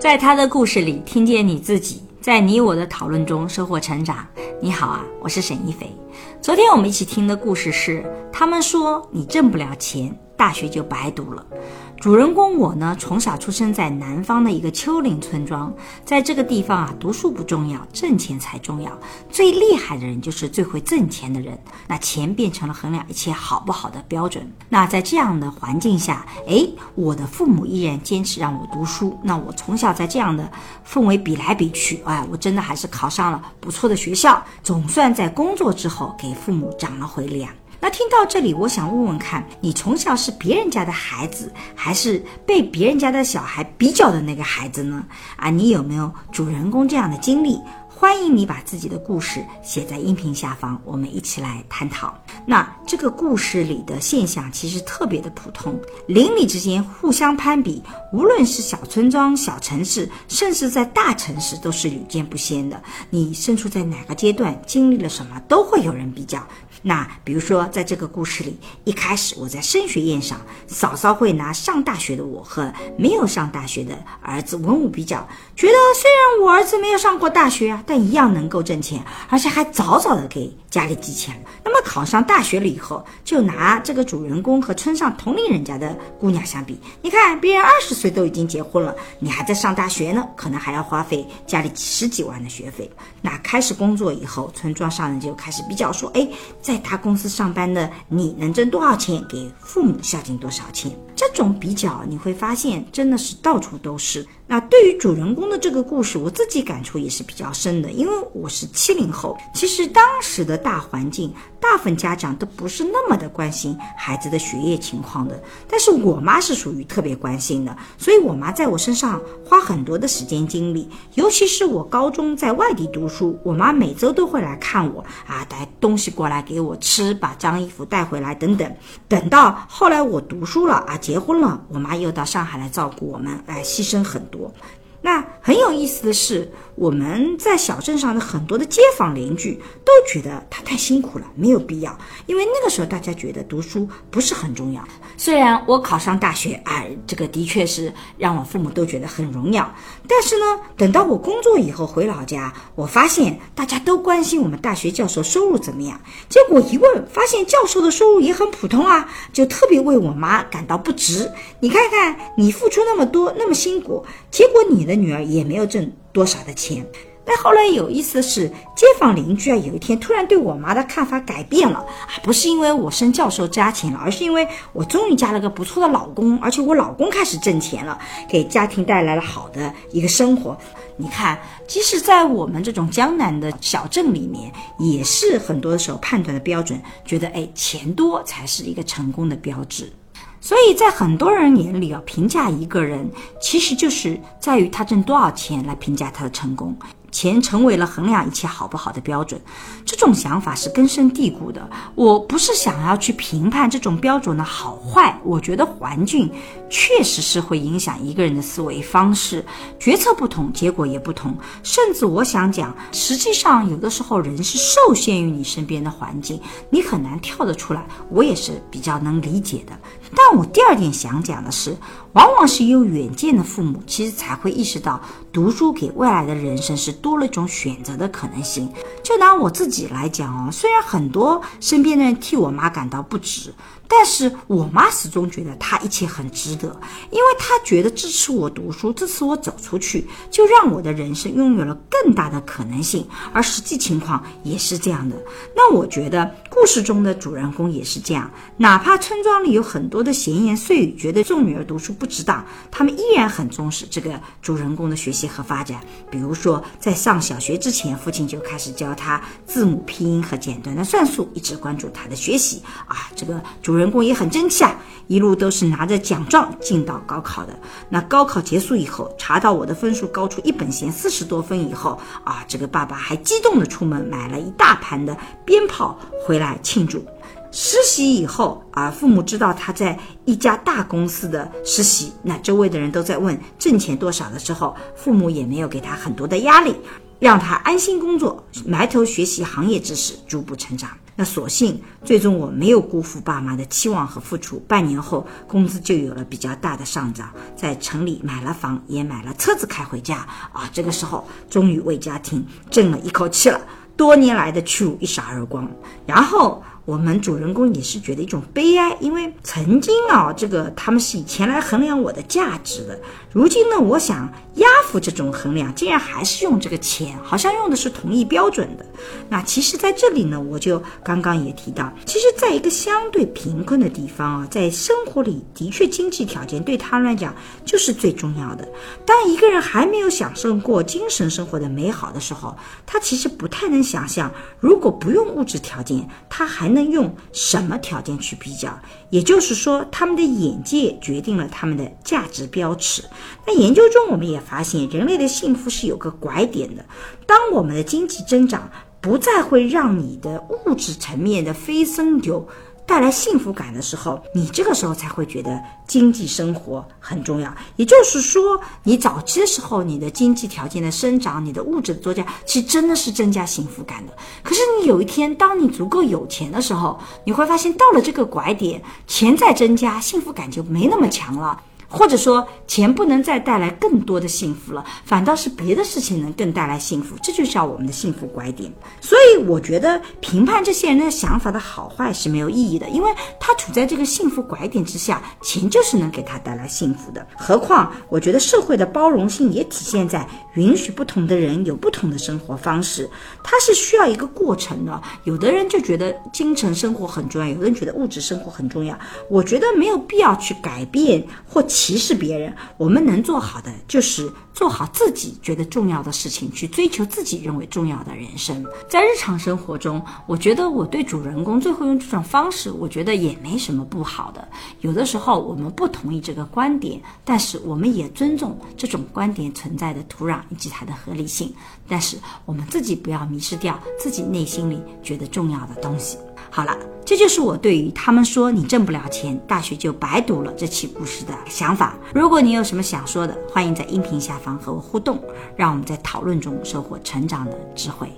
在他的故事里听见你自己，在你我的讨论中收获成长。你好啊，我是沈一菲。昨天我们一起听的故事是，他们说你挣不了钱，大学就白读了。主人公我呢，从小出生在南方的一个丘陵村庄，在这个地方啊，读书不重要，挣钱才重要。最厉害的人就是最会挣钱的人，那钱变成了衡量一切好不好的标准。那在这样的环境下，我的父母依然坚持让我读书，那我从小在这样的氛围比来比去，我真的还是考上了不错的学校，总算在工作之后给父母涨了回粮。那听到这里，我想问问看，你从小是别人家的孩子，还是被别人家的小孩比较的那个孩子呢？你有没有主人公这样的经历？欢迎你把自己的故事写在音频下方，我们一起来探讨。那这个故事里的现象其实特别的普通，邻里之间互相攀比，无论是小村庄、小城市，甚至在大城市都是屡见不鲜的。你身处在哪个阶段，经历了什么，都会有人比较。那比如说在这个故事里，一开始我在升学宴上，嫂嫂会拿上大学的我和没有上大学的儿子文武比较，觉得虽然我儿子没有上过大学啊，但一样能够挣钱，而且还早早的给家里寄钱。那么考上大学了以后，就拿这个主人公和村上同龄人家的姑娘相比，你看别人20岁都已经结婚了，你还在上大学呢，可能还要花费家里10几万的学费。那开始工作以后，村庄上人就开始比较说，在他公司上班的你能挣多少钱，给父母孝敬多少钱。这种比较你会发现真的是到处都是。那对于主人公的这个故事，我自己感触也是比较深的，因为我是70后。其实当时的大环境，大部分家长都不是那么的关心孩子的学业情况的，但是我妈是属于特别关心的，所以我妈在我身上花很多的时间精力，尤其是我高中在外地读书，我妈每周都会来看我带东西过来给我吃，把脏衣服带回来等等。等到后来我读书了结婚了，我妈又到上海来照顾我们，牺牲很多。那很有意思的是，我们在小镇上的很多的街坊邻居都觉得他太辛苦了，没有必要。因为那个时候大家觉得读书不是很重要，虽然我考上大学这个的确是让我父母都觉得很荣耀，但是呢，等到我工作以后回老家，我发现大家都关心我们大学教授收入怎么样，结果一问发现教授的收入也很普通就特别为我妈感到不值。你看看，你付出那么多那么辛苦，结果你的女儿也没有挣多少的钱。但后来有意思的是，街坊邻居有一天突然对我妈的看法改变了，不是因为我升教授加钱了，而是因为我终于嫁了个不错的老公，而且我老公开始挣钱了，给家庭带来了好的一个生活。你看，即使在我们这种江南的小镇里面，也是很多的时候判断的标准，觉得钱多才是一个成功的标志。所以在很多人眼里评价一个人，其实就是在于他挣多少钱来评价他的成功。钱成为了衡量一切好不好的标准，这种想法是根深蒂固的。我不是想要去评判这种标准的好坏，我觉得环境确实是会影响一个人的思维方式，决策不同，结果也不同。甚至我想讲，实际上有的时候人是受限于你身边的环境，你很难跳得出来，我也是比较能理解的。但我第二点想讲的是，往往是有远见的父母其实才会意识到，读书给未来的人生是多了一种选择的可能性。就拿我自己来讲虽然很多身边的人替我妈感到不值，但是我妈始终觉得她一切很值得，因为她觉得支持我读书，支持我走出去，就让我的人生拥有了更大的可能性。而实际情况也是这样的。那我觉得故事中的主人公也是这样，哪怕村庄里有很多的闲言碎语，觉得送女儿读书不值当，他们依然很重视这个主人公的学习和发展。比如说在上小学之前，父亲就开始教他字母拼音和简单的算术，一直关注他的学习这个主人公也很争气一路都是拿着奖状进到高考的。那高考结束以后，查到我的分数高出1本弦40多分以后这个爸爸还激动的出门买了一大盘的鞭炮回来庆祝。实习以后父母知道他在一家大公司的实习，那周围的人都在问挣钱多少的时候，父母也没有给他很多的压力，让他安心工作，埋头学习行业知识，逐步成长。那所幸最终我没有辜负爸妈的期望和付出，半年后工资就有了比较大的上涨，在城里买了房，也买了车子开回家啊！这个时候终于为家庭争了一口气了，多年来的屈辱一扫而光。然后我们主人公也是觉得一种悲哀，因为曾经他们是以钱来衡量我的价值的，如今呢，我想压服这种衡量，竟然还是用这个钱，好像用的是同一标准的。那其实在这里呢，我就刚刚也提到，其实在一个相对贫困的地方啊，在生活里的确经济条件对他来讲就是最重要的。当一个人还没有享受过精神生活的美好的时候，他其实不太能想象，如果不用物质条件，他还能用什么条件去比较。也就是说，他们的眼界决定了他们的价值标尺。那研究中我们也发现，人类的幸福是有个拐点的，当我们的经济增长不再会让你的物质层面的飞升流带来幸福感的时候，你这个时候才会觉得经济生活很重要。也就是说，你早期的时候，你的经济条件的生长，你的物质的增加，其实真的是增加幸福感的。可是你有一天，当你足够有钱的时候，你会发现到了这个拐点，钱在增加，幸福感就没那么强了，或者说钱不能再带来更多的幸福了，反倒是别的事情能更带来幸福，这就叫我们的幸福拐点。所以我觉得评判这些人的想法的好坏是没有意义的，因为他处在这个幸福拐点之下，钱就是能给他带来幸福的。何况我觉得社会的包容性也体现在允许不同的人有不同的生活方式，它是需要一个过程的。有的人就觉得精神生活很重要，有的人觉得物质生活很重要，我觉得没有必要去改变或歧视别人，我们能做好的就是做好自己觉得重要的事情，去追求自己认为重要的人生。在日常生活中，我觉得我对主人公最后用这种方式，我觉得也没什么不好的。有的时候我们不同意这个观点，但是我们也尊重这种观点存在的土壤以及它的合理性，但是我们自己不要迷失掉自己内心里觉得重要的东西。好了，这就是我对于他们说你挣不了钱，大学就白读了这期故事的想法。如果你有什么想说的，欢迎在音频下方和我互动，让我们在讨论中收获成长的智慧。